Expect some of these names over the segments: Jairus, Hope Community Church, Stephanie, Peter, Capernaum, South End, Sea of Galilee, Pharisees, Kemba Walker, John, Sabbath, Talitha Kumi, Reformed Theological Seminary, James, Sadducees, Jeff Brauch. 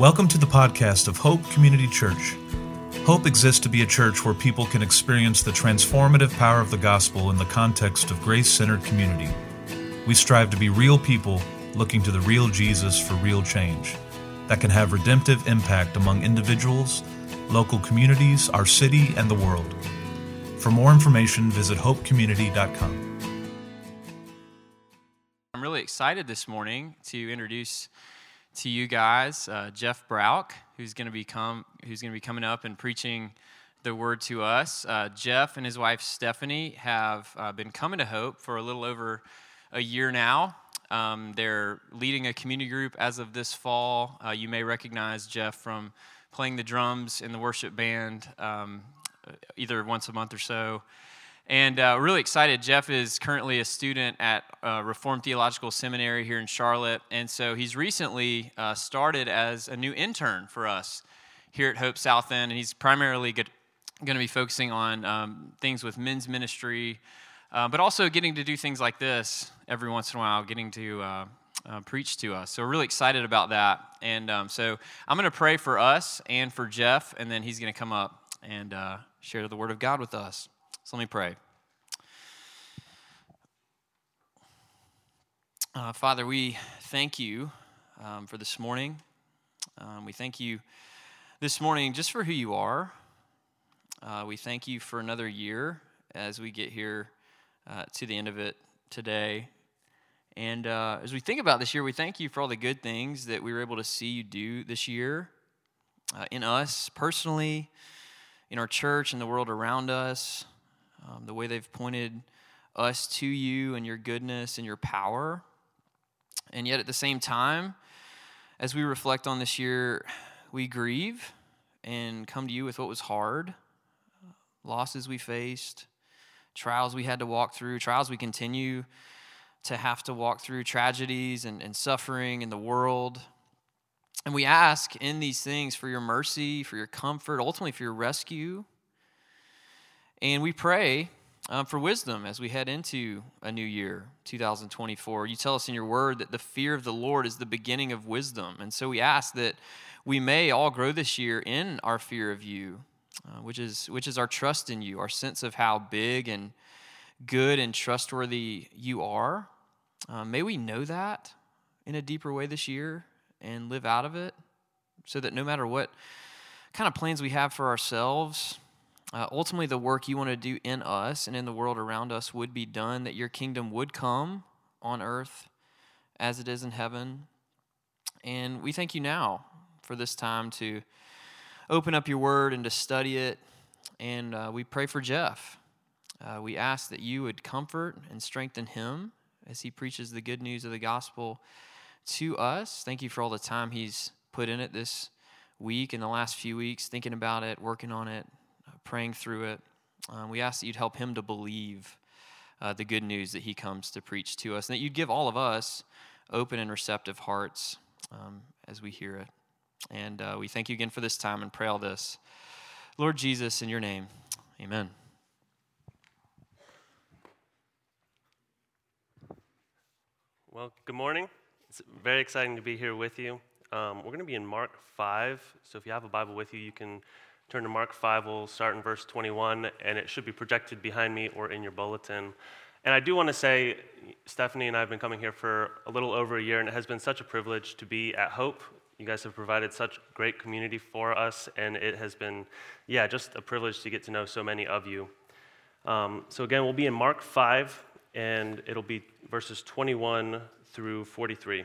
Welcome to the podcast of Hope Community Church. Hope exists to be a church where people can experience the transformative power of the gospel in the context of grace-centered community. We strive to be real people looking to the real Jesus for real change that can have redemptive impact among individuals, local communities, our city, and the world. For more information, visit hopecommunity.com. I'm really excited this morning to introduce to you guys Jeff Brauch, who's going to be coming up and preaching the word to us. Jeff and his wife Stephanie have been coming to Hope for a little over a year now. They're leading a community group as of this fall. You may recognize Jeff from playing the drums in the worship band either once a month or so. And really excited. Jeff is currently a student at Reformed Theological Seminary here in Charlotte, and so he's recently started as a new intern for us here at Hope South End, and he's primarily going to be focusing on things with men's ministry, but also getting to do things like this every once in a while, getting to preach to us. So we're really excited about that, and so I'm going to pray for us and for Jeff, and then he's going to come up and share the Word of God with us. So let me pray. Father, we thank you for this morning. We thank you this morning just for who you are. We thank you for another year as we get here to the end of it today. And as we think about this year, we thank you for all the good things that we were able to see you do this year in us personally, in our church, in the world around us. The way they've pointed us to you and your goodness and your power. And yet at the same time, as we reflect on this year, we grieve and come to you with what was hard, losses we faced, trials we had to walk through, trials we continue to have to walk through, tragedies and suffering in the world. And we ask in these things for your mercy, for your comfort, ultimately for your rescue. And we pray for wisdom as we head into a new year, 2024. You tell us in your word that the fear of the Lord is the beginning of wisdom. And so we ask that we may all grow this year in our fear of you, which is our trust in you, our sense of how big and good and trustworthy you are. May we know that in a deeper way this year and live out of it so that no matter what kind of plans we have for ourselves, ultimately, the work you want to do in us and in the world around us would be done, that your kingdom would come on earth as it is in heaven. And we thank you now for this time to open up your word and to study it. And we pray for Jeff. We ask that you would comfort and strengthen him as he preaches the good news of the gospel to us. Thank you for all the time he's put in it this week and the last few weeks, thinking about it, working on it, praying through it. We ask that you'd help him to believe the good news that he comes to preach to us, and that you'd give all of us open and receptive hearts as we hear it. And we thank you again for this time and pray all this, Lord Jesus, in your name. Amen. Well, good morning. It's very exciting to be here with you. We're going to be in Mark 5, so if you have a Bible with you, you can turn to Mark 5, we'll start in verse 21, and it should be projected behind me or in your bulletin. And I do want to say, Stephanie and I have been coming here for a little over a year, and it has been such a privilege to be at Hope. You guys have provided such great community for us, and it has been, just a privilege to get to know so many of you. So again, we'll be in Mark 5, and it'll be verses 21 through 43.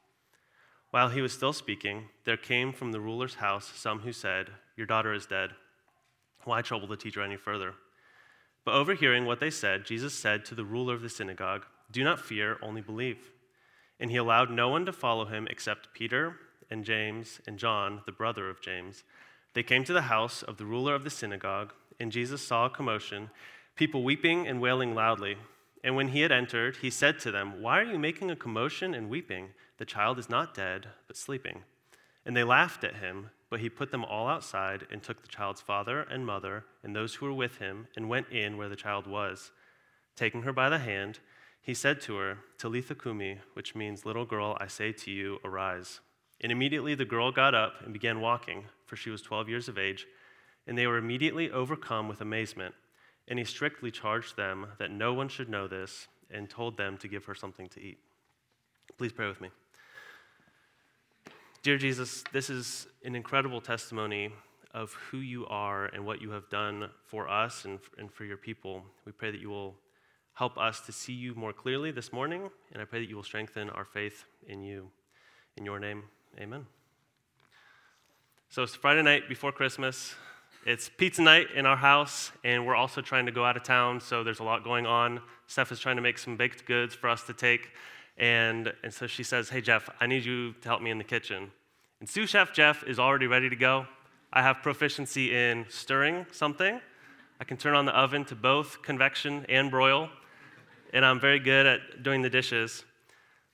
While he was still speaking, there came from the ruler's house some who said, "Your daughter is dead. Why trouble the teacher any further?" But overhearing what they said, Jesus said to the ruler of the synagogue, "Do not fear, only believe." And he allowed no one to follow him except Peter and James and John, the brother of James. They came to the house of the ruler of the synagogue, and Jesus saw a commotion, people weeping and wailing loudly. And when he had entered, he said to them, "Why are you making a commotion and weeping? The child is not dead, but sleeping." And they laughed at him. But he put them all outside and took the child's father and mother and those who were with him and went in where the child was. Taking her by the hand, he said to her, "Talitha Kumi," which means, "Little girl, I say to you, arise." And immediately the girl got up and began walking, for she was 12 years of age, and they were immediately overcome with amazement. And he strictly charged them that no one should know this and told them to give her something to eat. Please pray with me. Dear Jesus, this is an incredible testimony of who you are and what you have done for us and for your people. We pray that you will help us to see you more clearly this morning, and I pray that you will strengthen our faith in you. In your name, amen. So it's Friday night before Christmas. It's pizza night in our house, and we're also trying to go out of town, so there's a lot going on. Steph is trying to make some baked goods for us to take. And so she says, "Hey, Jeff, I need you to help me in the kitchen." And sous chef Jeff is already ready to go. I have proficiency in stirring something. I can turn on the oven to both convection and broil. And I'm very good at doing the dishes.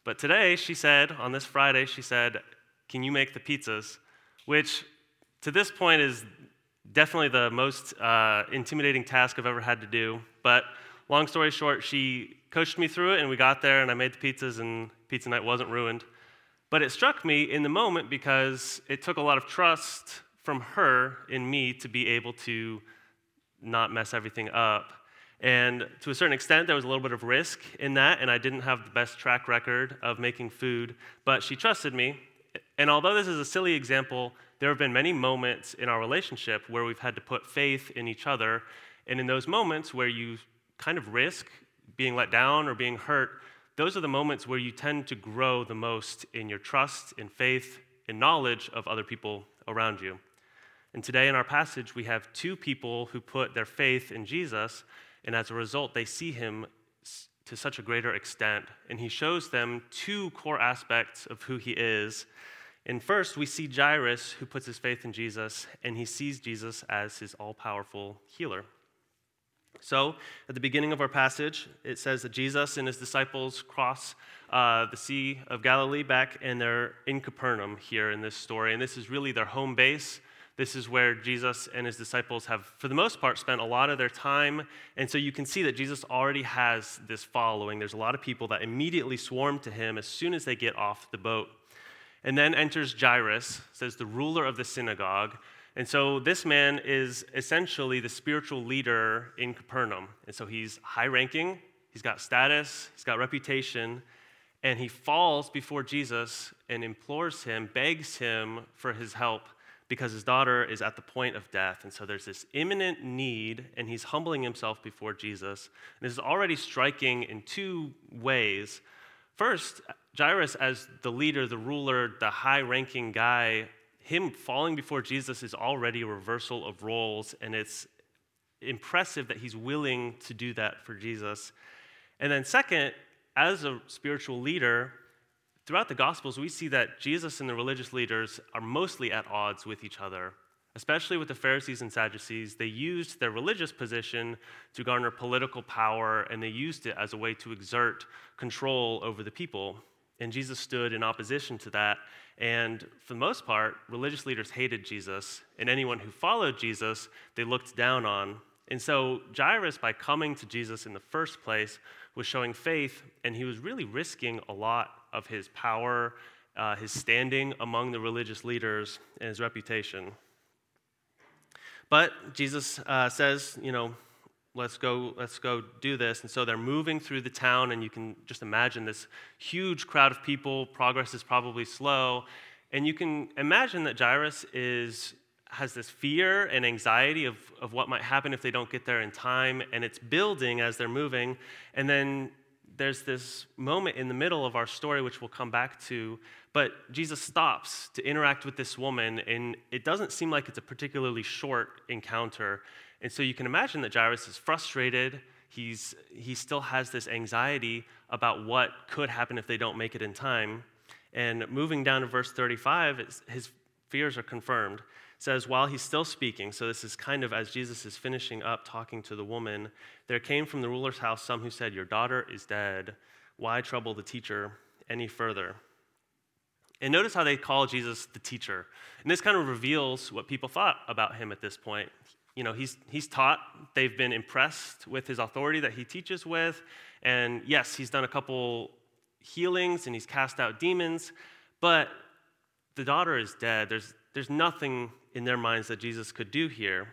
But today, she said, on this Friday, she said, "Can you make the pizzas?" Which, to this point, is definitely the most intimidating task I've ever had to do. But long story short, she coached me through it, and we got there, and I made the pizzas, and pizza night wasn't ruined. But it struck me in the moment because it took a lot of trust from her in me to be able to not mess everything up. And to a certain extent, there was a little bit of risk in that, and I didn't have the best track record of making food, but she trusted me. And although this is a silly example, there have been many moments in our relationship where we've had to put faith in each other, and in those moments where you kind of risk being let down or being hurt, those are the moments where you tend to grow the most in your trust, in faith, in knowledge of other people around you. And today in our passage, we have two people who put their faith in Jesus, and as a result, they see him to such a greater extent. And he shows them two core aspects of who he is. And first, we see Jairus, who puts his faith in Jesus, and he sees Jesus as his all-powerful healer. So, at the beginning of our passage, it says that Jesus and his disciples cross the Sea of Galilee back, and they're in Capernaum here in this story. And this is really their home base. This is where Jesus and his disciples have, for the most part, spent a lot of their time. And so you can see that Jesus already has this following. There's a lot of people that immediately swarm to him as soon as they get off the boat. And then enters Jairus, says the ruler of the synagogue. And so this man is essentially the spiritual leader in Capernaum. And so he's high-ranking, he's got status, he's got reputation, and he falls before Jesus and implores him, begs him for his help because his daughter is at the point of death. And so there's this imminent need, and he's humbling himself before Jesus. And this is already striking in two ways. First, Jairus as the leader, the ruler, the high-ranking guy, him falling before Jesus is already a reversal of roles, and it's impressive that he's willing to do that for Jesus. And then second, as a spiritual leader, throughout the Gospels, we see that Jesus and the religious leaders are mostly at odds with each other, especially with the Pharisees and Sadducees. They used their religious position to garner political power, and they used it as a way to exert control over the people. And Jesus stood in opposition to that. And for the most part, religious leaders hated Jesus, and anyone who followed Jesus, they looked down on. And so Jairus, by coming to Jesus in the first place, was showing faith, and he was really risking a lot of his power, his standing among the religious leaders, and his reputation. But Jesus says, you know, let's go do this. And so they're moving through the town, and you can just imagine this huge crowd of people. Progress is probably slow. And you can imagine that Jairus has this fear and anxiety of what might happen if they don't get there in time, and it's building as they're moving. And then there's this moment in the middle of our story, which we'll come back to, but Jesus stops to interact with this woman, and it doesn't seem like it's a particularly short encounter. And so you can imagine that Jairus is frustrated. He still has this anxiety about what could happen if they don't make it in time. And moving down to verse 35, his fears are confirmed. It says, while he's still speaking, so this is kind of as Jesus is finishing up talking to the woman, there came from the ruler's house some who said, your daughter is dead. Why trouble the teacher any further? And notice how they call Jesus the teacher. And this kind of reveals what people thought about him at this point. You know, he's taught. They've been impressed with his authority that he teaches with. And yes, he's done a couple healings and he's cast out demons, but the daughter is dead. There's nothing in their minds that Jesus could do here.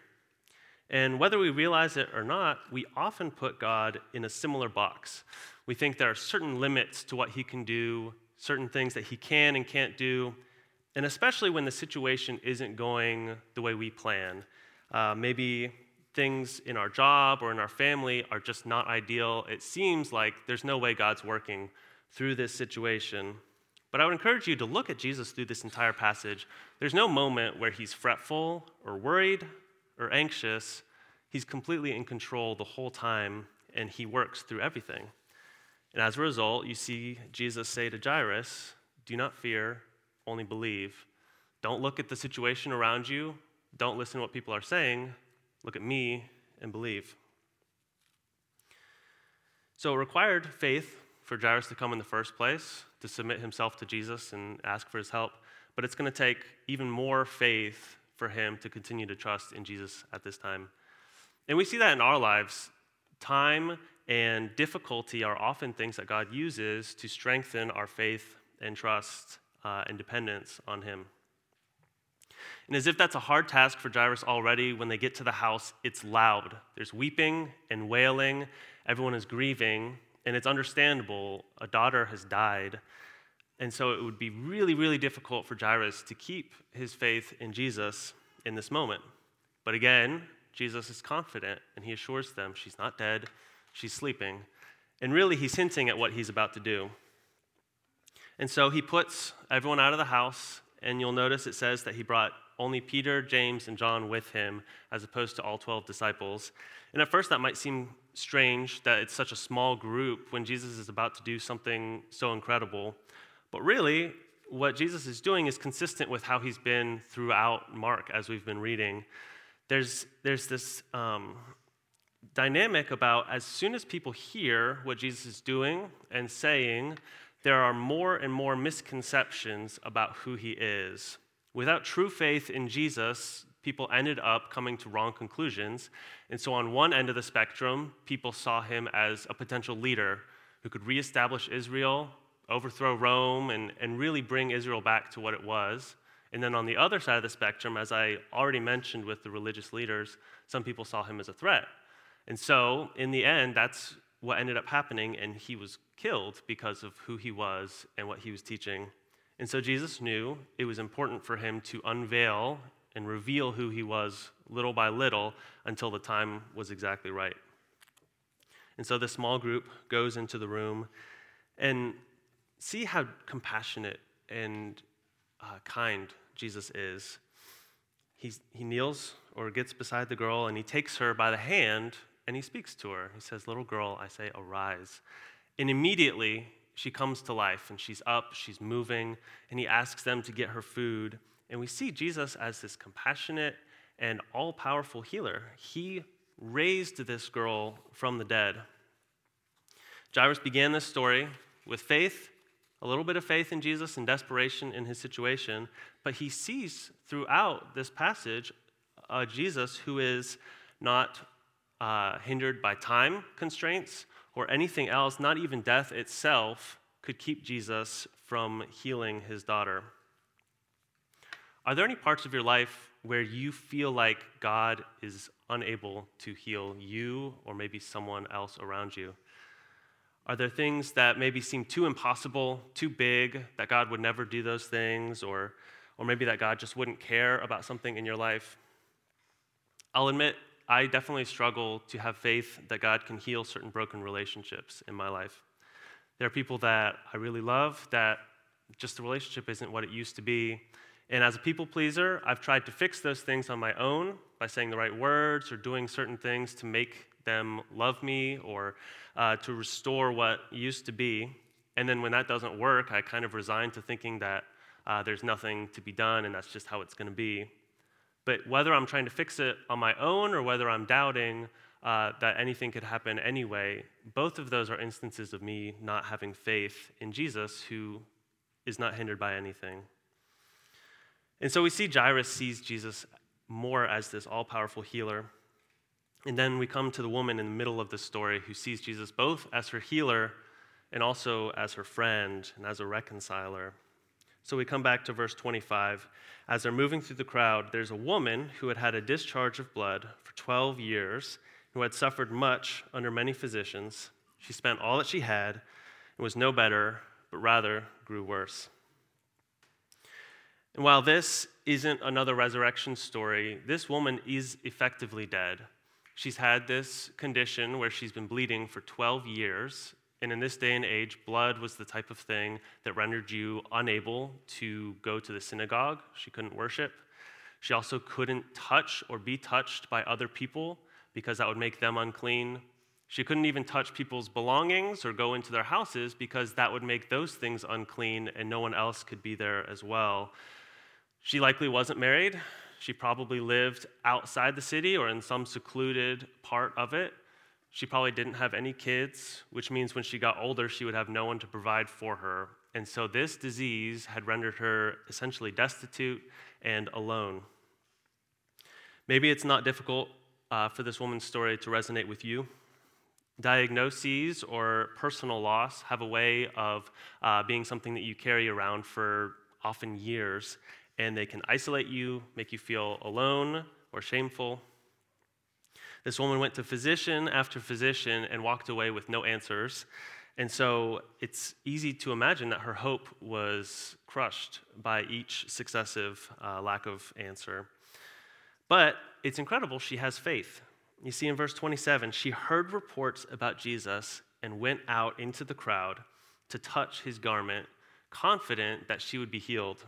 And whether we realize it or not, we often put God in a similar box. We think there are certain limits to what he can do, certain things that he can and can't do, and especially when the situation isn't going the way we plan. Maybe things in our job or in our family are just not ideal. It seems like there's no way God's working through this situation. But I would encourage you to look at Jesus through this entire passage. There's no moment where he's fretful or worried or anxious. He's completely in control the whole time, and he works through everything. And as a result, you see Jesus say to Jairus, do not fear, only believe. Don't look at the situation around you. Don't listen to what people are saying. Look at me and believe. So it required faith for Jairus to come in the first place, to submit himself to Jesus and ask for his help. But it's going to take even more faith for him to continue to trust in Jesus at this time. And we see that in our lives. Time and difficulty are often things that God uses to strengthen our faith and trust and dependence on him. And as if that's a hard task for Jairus already, when they get to the house, it's loud. There's weeping and wailing. Everyone is grieving. And it's understandable, a daughter has died. And so it would be really, really difficult for Jairus to keep his faith in Jesus in this moment. But again, Jesus is confident, and he assures them she's not dead, she's sleeping. And really, he's hinting at what he's about to do. And so he puts everyone out of the house, and you'll notice it says that he brought only Peter, James, and John with him, as opposed to all 12 disciples. And at first, that might seem strange that it's such a small group when Jesus is about to do something so incredible. But really, what Jesus is doing is consistent with how he's been throughout Mark, as we've been reading. There's this dynamic about as soon as people hear what Jesus is doing and saying, there are more and more misconceptions about who he is. Without true faith in Jesus, people ended up coming to wrong conclusions. And so on one end of the spectrum, people saw him as a potential leader who could reestablish Israel, overthrow Rome, and really bring Israel back to what it was. And then on the other side of the spectrum, as I already mentioned with the religious leaders, some people saw him as a threat. And so in the end, that's what ended up happening, and he was killed because of who he was and what he was teaching. And so Jesus knew it was important for him to unveil and reveal who he was little by little until the time was exactly right. And so the small group goes into the room, and see how compassionate and kind Jesus is. He kneels or gets beside the girl, and he takes her by the hand, and he speaks to her. He says, little girl, I say, arise. And immediately, she comes to life, and she's up, she's moving, and he asks them to get her food. And we see Jesus as this compassionate and all-powerful healer. He raised this girl from the dead. Jairus began this story with faith, a little bit of faith in Jesus and desperation in his situation, but he sees throughout this passage a Jesus who is not hindered by time constraints or anything else, not even death itself, could keep Jesus from healing his daughter. Are there any parts of your life where you feel like God is unable to heal you or maybe someone else around you? Are there things that maybe seem too impossible, too big, that God would never do those things, or maybe that God just wouldn't care about something in your life? I'll admit, I definitely struggle to have faith that God can heal certain broken relationships in my life. There are people that I really love that just the relationship isn't what it used to be. And as a people pleaser, I've tried to fix those things on my own by saying the right words or doing certain things to make them love me or to restore what used to be. And then when that doesn't work, I kind of resign to thinking that there's nothing to be done and that's just how it's going to be. But whether I'm trying to fix it on my own or whether I'm doubting that anything could happen anyway, both of those are instances of me not having faith in Jesus, who is not hindered by anything. And so we see Jairus sees Jesus more as this all-powerful healer. And then we come to the woman in the middle of the story who sees Jesus both as her healer and also as her friend and as a reconciler. So we come back to verse 25. As they're moving through the crowd, there's a woman who had had a discharge of blood for 12 years, who had suffered much under many physicians. She spent all that she had and was no better, but rather grew worse. And while this isn't another resurrection story, this woman is effectively dead. She's had this condition where she's been bleeding for 12 years, and in this day and age, blood was the type of thing that rendered you unable to go to the synagogue. She couldn't worship. She also couldn't touch or be touched by other people because that would make them unclean. She couldn't even touch people's belongings or go into their houses because that would make those things unclean and no one else could be there as well. She likely wasn't married. She probably lived outside the city or in some secluded part of it. She probably didn't have any kids, which means when she got older, she would have no one to provide for her. And so this disease had rendered her essentially destitute and alone. Maybe it's not difficult for this woman's story to resonate with you. Diagnoses or personal loss have a way of being something that you carry around for often years. And they can isolate you, make you feel alone or shameful. This woman went to physician after physician and walked away with no answers. And so it's easy to imagine that her hope was crushed by each successive lack of answer. But it's incredible she has faith. You see in verse 27, she heard reports about Jesus and went out into the crowd to touch his garment, confident that she would be healed.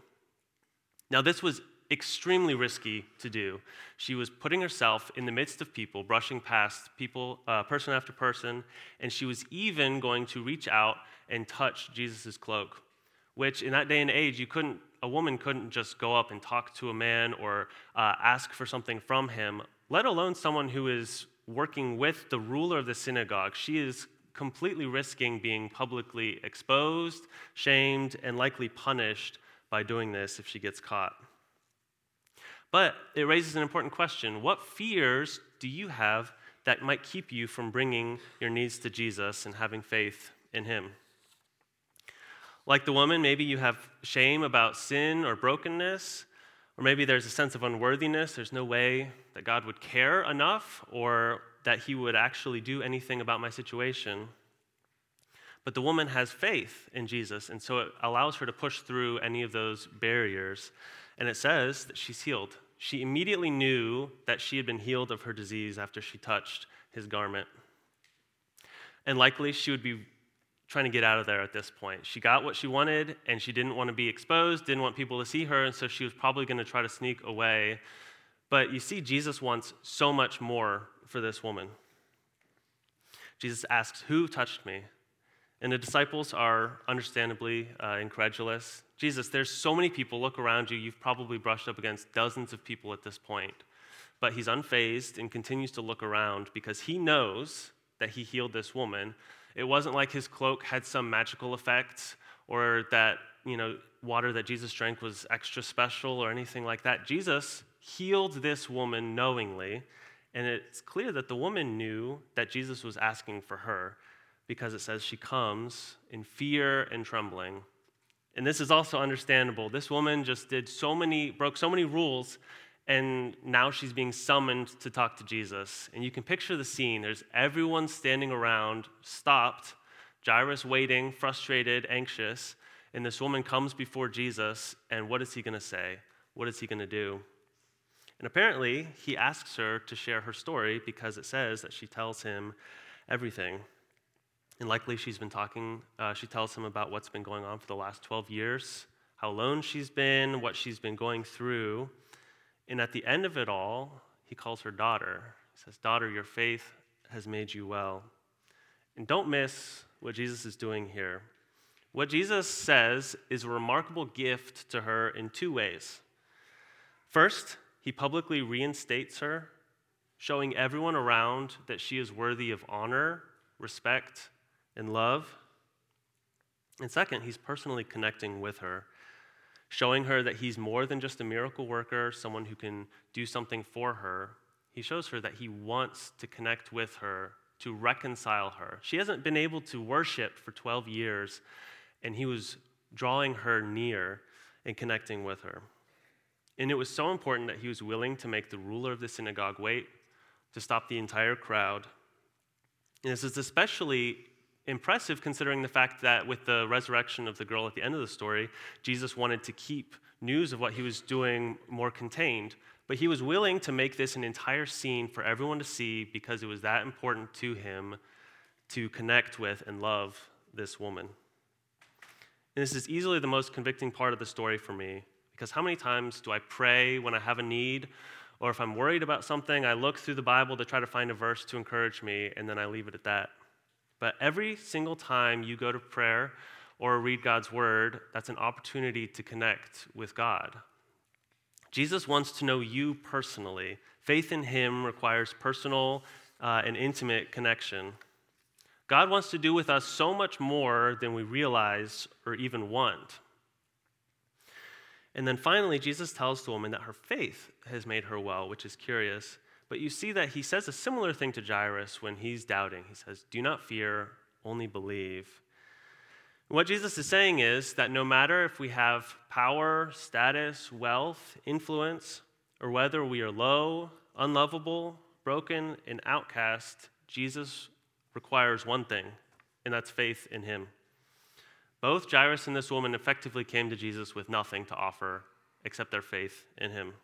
Now, this was extremely risky to do. She was putting herself in the midst of people, brushing past people, person after person, and she was even going to reach out and touch Jesus' cloak, which in that day and age, a woman couldn't just go up and talk to a man or ask for something from him, let alone someone who is working with the ruler of the synagogue. She is completely risking being publicly exposed, shamed, and likely punished by doing this if she gets caught. But it raises an important question. What fears do you have that might keep you from bringing your needs to Jesus and having faith in him? Like the woman, maybe you have shame about sin or brokenness, or maybe there's a sense of unworthiness. There's no way that God would care enough or that he would actually do anything about my situation. But the woman has faith in Jesus, and so it allows her to push through any of those barriers. And it says that she's healed. She immediately knew that she had been healed of her disease after she touched his garment. And likely she would be trying to get out of there at this point. She got what she wanted, and she didn't want to be exposed, didn't want people to see her, and so she was probably going to try to sneak away. But you see, Jesus wants so much more for this woman. Jesus asks, "Who touched me?" And the disciples are understandably incredulous. Jesus, there's so many people. Look around you. You've probably brushed up against dozens of people at this point. But he's unfazed and continues to look around because he knows that he healed this woman. It wasn't like his cloak had some magical effect or that, water that Jesus drank was extra special or anything like that. Jesus healed this woman knowingly, And it's clear that the woman knew that Jesus was asking for her, because it says she comes in fear and trembling. And this is also understandable. This woman just broke so many rules, and now she's being summoned to talk to Jesus. And you can picture the scene. There's everyone standing around, stopped, Jairus waiting, frustrated, anxious. And this woman comes before Jesus, and what is he going to say? What is he going to do? And apparently, he asks her to share her story, because it says that she tells him everything. And likely she tells him about what's been going on for the last 12 years, how alone she's been, what she's been going through. And at the end of it all, he calls her daughter. He says, "Daughter, your faith has made you well." And don't miss what Jesus is doing here. What Jesus says is a remarkable gift to her in two ways. First, he publicly reinstates her, showing everyone around that she is worthy of honor, respect, and love. And second, he's personally connecting with her, showing her that he's more than just a miracle worker, someone who can do something for her. He shows her that he wants to connect with her, to reconcile her. She hasn't been able to worship for 12 years, and he was drawing her near and connecting with her. And it was so important that he was willing to make the ruler of the synagogue wait, to stop the entire crowd. And this is especially impressive considering the fact that with the resurrection of the girl at the end of the story, Jesus wanted to keep news of what he was doing more contained, but he was willing to make this an entire scene for everyone to see because it was that important to him to connect with and love this woman. And this is easily the most convicting part of the story for me, because how many times do I pray when I have a need? Or if I'm worried about something, I look through the Bible to try to find a verse to encourage me, and then I leave it at that. But every single time you go to prayer or read God's word, that's an opportunity to connect with God. Jesus wants to know you personally. Faith in him requires personal and intimate connection. God wants to do with us so much more than we realize or even want. And then finally, Jesus tells the woman that her faith has made her well, which is curious. But you see that he says a similar thing to Jairus when he's doubting. He says, "Do not fear, only believe." What Jesus is saying is that no matter if we have power, status, wealth, influence, or whether we are low, unlovable, broken, and outcast, Jesus requires one thing, and that's faith in him. Both Jairus and this woman effectively came to Jesus with nothing to offer except their faith in him.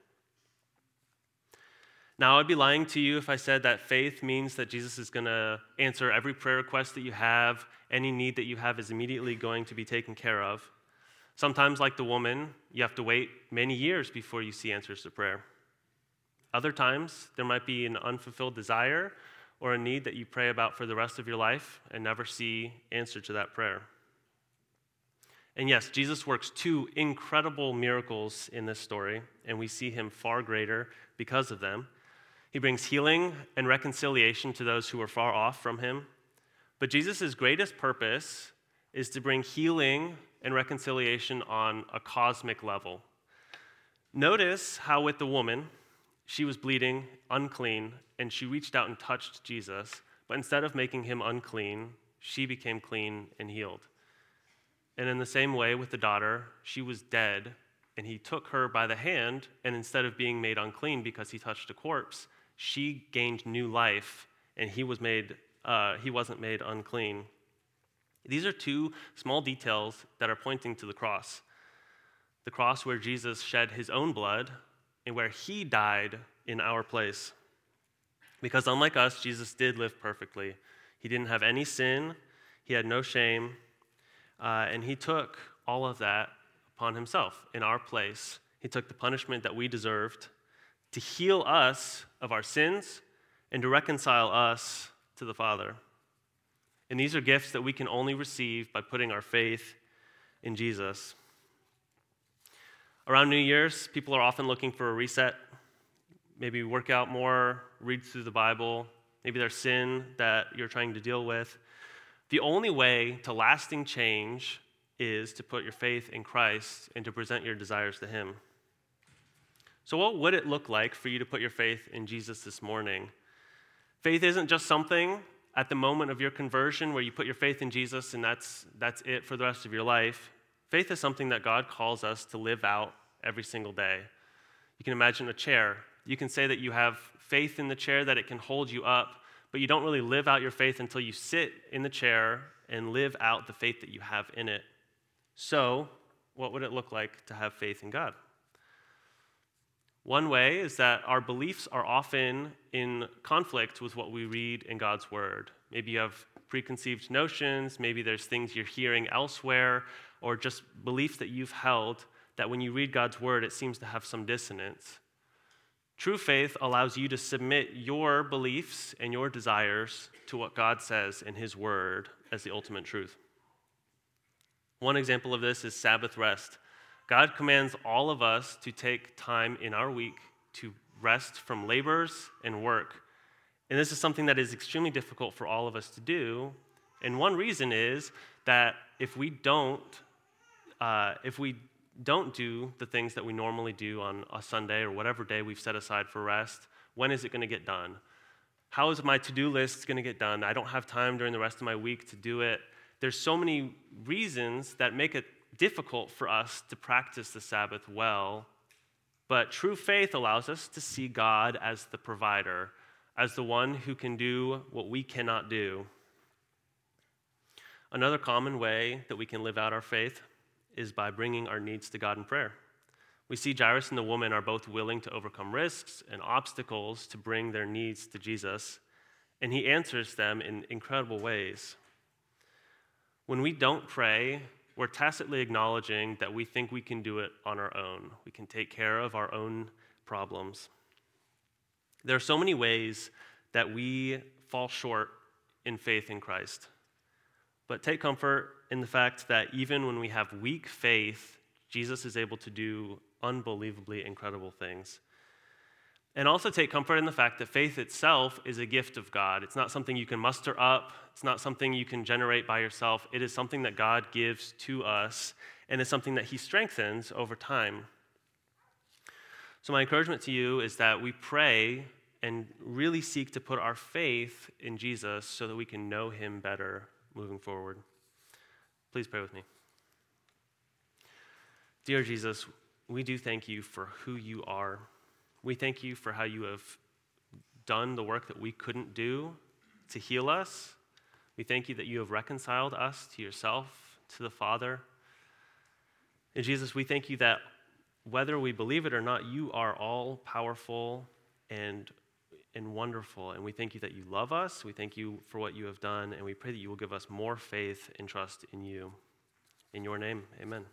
Now, I'd be lying to you if I said that faith means that Jesus is going to answer every prayer request that you have. Any need that you have is immediately going to be taken care of. Sometimes, like the woman, you have to wait many years before you see answers to prayer. Other times, there might be an unfulfilled desire or a need that you pray about for the rest of your life and never see answer to that prayer. And yes, Jesus works two incredible miracles in this story, and we see him far greater because of them. He brings healing and reconciliation to those who are far off from him. But Jesus' greatest purpose is to bring healing and reconciliation on a cosmic level. Notice how with the woman, she was bleeding, unclean, and she reached out and touched Jesus. But instead of making him unclean, she became clean and healed. And in the same way with the daughter, she was dead, and he took her by the hand, and instead of being made unclean because he touched a corpse, she gained new life, and he wasn't made unclean. These are two small details that are pointing to the cross where Jesus shed his own blood and where he died in our place. Because unlike us, Jesus did live perfectly. He didn't have any sin. He had no shame. And he took all of that upon himself in our place. He took the punishment that we deserved to heal us of our sins and to reconcile us to the Father. And these are gifts that we can only receive by putting our faith in Jesus. Around New Year's, people are often looking for a reset. Maybe work out more, read through the Bible. Maybe there's sin that you're trying to deal with. The only way to lasting change is to put your faith in Christ and to present your desires to him. So what would it look like for you to put your faith in Jesus this morning? Faith isn't just something at the moment of your conversion where you put your faith in Jesus and that's it for the rest of your life. Faith is something that God calls us to live out every single day. You can imagine a chair. You can say that you have faith in the chair, that it can hold you up, but you don't really live out your faith until you sit in the chair and live out the faith that you have in it. So, what would it look like to have faith in God? One way is that our beliefs are often in conflict with what we read in God's Word. Maybe you have preconceived notions, maybe there's things you're hearing elsewhere, or just beliefs that you've held that when you read God's Word, it seems to have some dissonance. True faith allows you to submit your beliefs and your desires to what God says in His Word as the ultimate truth. One example of this is Sabbath rest. God commands all of us to take time in our week to rest from labors and work. And this is something that is extremely difficult for all of us to do. And one reason is that if we don't do the things that we normally do on a Sunday or whatever day we've set aside for rest, when is it going to get done? How is my to-do list going to get done? I don't have time during the rest of my week to do it. There's so many reasons that make it difficult for us to practice the Sabbath well, but true faith allows us to see God as the provider, as the one who can do what we cannot do. Another common way that we can live out our faith is by bringing our needs to God in prayer. We see Jairus and the woman are both willing to overcome risks and obstacles to bring their needs to Jesus, and he answers them in incredible ways. When we don't pray, we're tacitly acknowledging that we think we can do it on our own. We can take care of our own problems. There are so many ways that we fall short in faith in Christ. But take comfort in the fact that even when we have weak faith, Jesus is able to do unbelievably incredible things. And also take comfort in the fact that faith itself is a gift of God. It's not something you can muster up. It's not something you can generate by yourself. It is something that God gives to us, and it's something that He strengthens over time. So my encouragement to you is that we pray and really seek to put our faith in Jesus so that we can know Him better moving forward. Please pray with me. Dear Jesus, we do thank You for who You are. We thank You for how You have done the work that we couldn't do to heal us. We thank You that You have reconciled us to Yourself, to the Father. And Jesus, we thank You that whether we believe it or not, You are all powerful and wonderful. And we thank You that You love us. We thank You for what You have done. And we pray that You will give us more faith and trust in You. In Your name, amen.